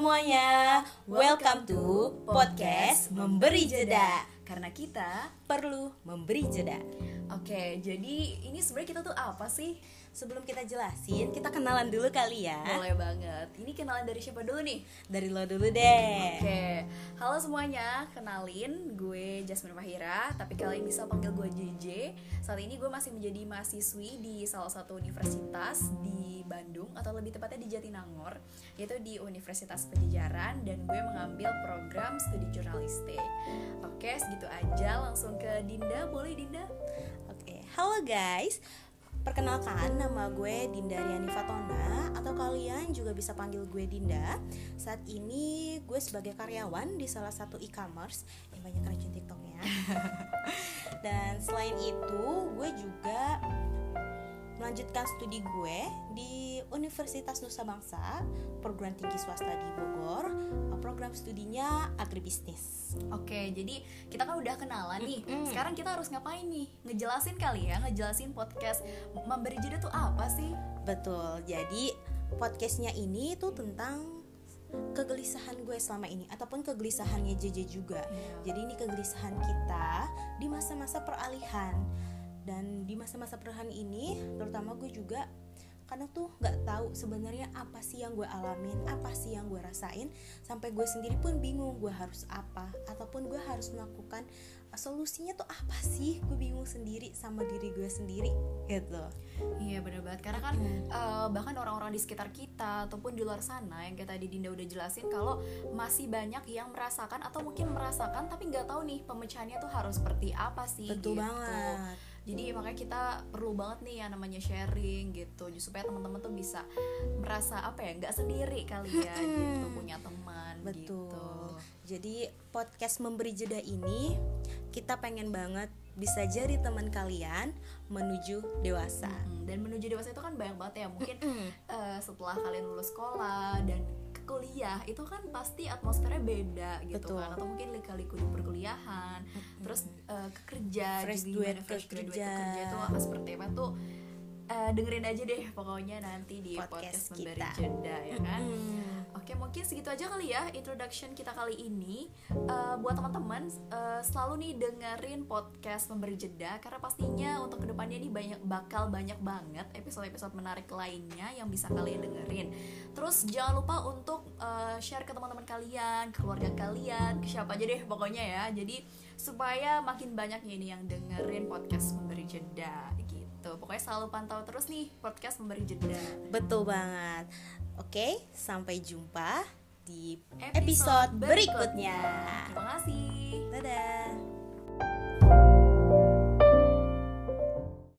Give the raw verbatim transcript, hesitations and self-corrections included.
semuanya, welcome to podcast Memberi Jeda. Karena kita perlu memberi jeda. Oke, jadi ini sebenarnya kita tuh apa sih? Sebelum kita jelasin, kita kenalan dulu kali ya. Boleh banget. Ini kenalan dari siapa dulu nih? Dari lo dulu deh. Oke. Halo semuanya, kenalin gue Jasmine Mahira, tapi kalian bisa panggil gue J J. Saat ini gue masih menjadi mahasiswi di salah satu universitas di Bandung, atau lebih tepatnya di Jatinangor, yaitu di Universitas Padjajaran, dan gue mengambil program studi jurnalistik. Oke, segitu aja. Langsung ke Dinda, boleh Dinda? Oke. Halo guys. Perkenalkan, nama gue Dinda Rianifatono, atau kalian juga bisa panggil gue Dinda. Saat ini gue sebagai karyawan di salah satu e-commerce yang banyak racun TikToknya. Dan selain itu, gue juga melanjutkan studi gue di Universitas Nusa Bangsa, program tinggi swasta di Bogor, program studinya agribisnis. Oke, jadi kita kan udah kenalan nih. Mm-hmm. Sekarang kita harus ngapain nih? Ngejelasin kali ya, ngejelasin podcast Memberi Jeda tuh apa sih? Betul, jadi podcastnya ini tuh tentang kegelisahan gue selama ini, ataupun kegelisahannya J J juga. Yeah. Jadi ini kegelisahan kita di masa-masa peralihan. Dan di masa-masa perhan ini, terutama gue juga, karena tuh gak tahu sebenarnya apa sih yang gue alamin, apa sih yang gue rasain, sampai gue sendiri pun bingung gue harus apa, ataupun gue harus melakukan solusinya tuh apa sih. Gue bingung sendiri sama diri gue sendiri gitu. Iya benar banget, karena kan hmm. uh, bahkan orang-orang di sekitar kita ataupun di luar sana yang kayak tadi Dinda udah jelasin, kalau masih banyak yang merasakan atau mungkin merasakan tapi gak tahu nih pemecahannya tuh harus seperti apa sih. Betul gitu banget. Jadi makanya kita perlu banget nih yang namanya sharing gitu, supaya teman-teman tuh bisa merasa apa ya, nggak sendiri kali ya, gitu, punya teman. Betul. Gitu. Jadi podcast Memberi Jeda ini kita pengen banget bisa jadi teman kalian menuju dewasa. Mm-hmm. Dan menuju dewasa itu kan banyak banget ya, mungkin uh, setelah kalian lulus sekolah dan kuliah itu kan pasti atmosfernya beda gitu. Betul. Kan, atau mungkin lika-liku di perkuliahan, mm-hmm. terus uh, ke kerja, fresh duet ke kerja itu apa seperti apa tuh. Uh, dengerin aja deh pokoknya nanti di podcast, podcast Memberi Jeda ya kan. Mm-hmm. Oke, mungkin segitu aja kali ya introduction kita kali ini. Uh, buat teman-teman uh, selalu nih dengerin podcast Memberi Jeda, karena pastinya untuk kedepannya nih banyak bakal banyak banget episode-episode menarik lainnya yang bisa kalian dengerin. Terus jangan lupa untuk uh, share ke teman-teman kalian, keluarga kalian, ke siapa aja deh pokoknya ya. Jadi supaya makin banyak nih yang dengerin podcast Memberi Jeda. Tuh, pokoknya selalu pantau terus nih podcast Memberi Jeda. Betul banget. Oke, sampai jumpa di episode, episode berikutnya. berikutnya Terima kasih. Dadah.